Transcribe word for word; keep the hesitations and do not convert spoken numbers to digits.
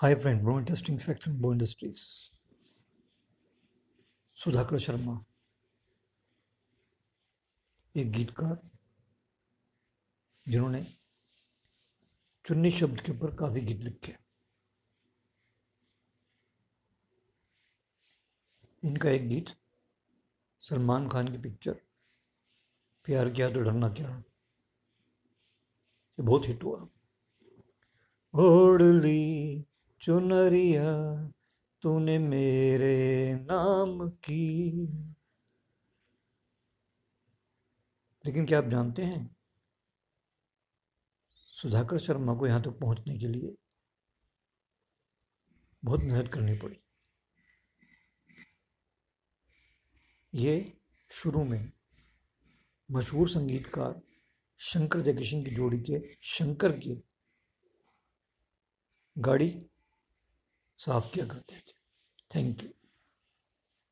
Hi friend, bro interesting fact and bro industries. Sudhakar Sharma एक गीतकार जिन्होंने चुन्नी शब्द के ऊपर काफी गीत लिखे। इनका एक गीत सलमान खान की पिक्चर प्यार किया तो डरना क्या ये बहुत हिट हुआ। ओढ़ ली चुनरिया तूने मेरे नाम की। लेकिन क्या आप जानते हैं सुधाकर शर्मा को यहाँ तक तो पहुँचने के लिए बहुत मेहनत करनी पड़ी। ये शुरू में मशहूर संगीतकार शंकर जयकिशन की जोड़ी के शंकर के गाड़ी साफ किया करते थे। Thank you.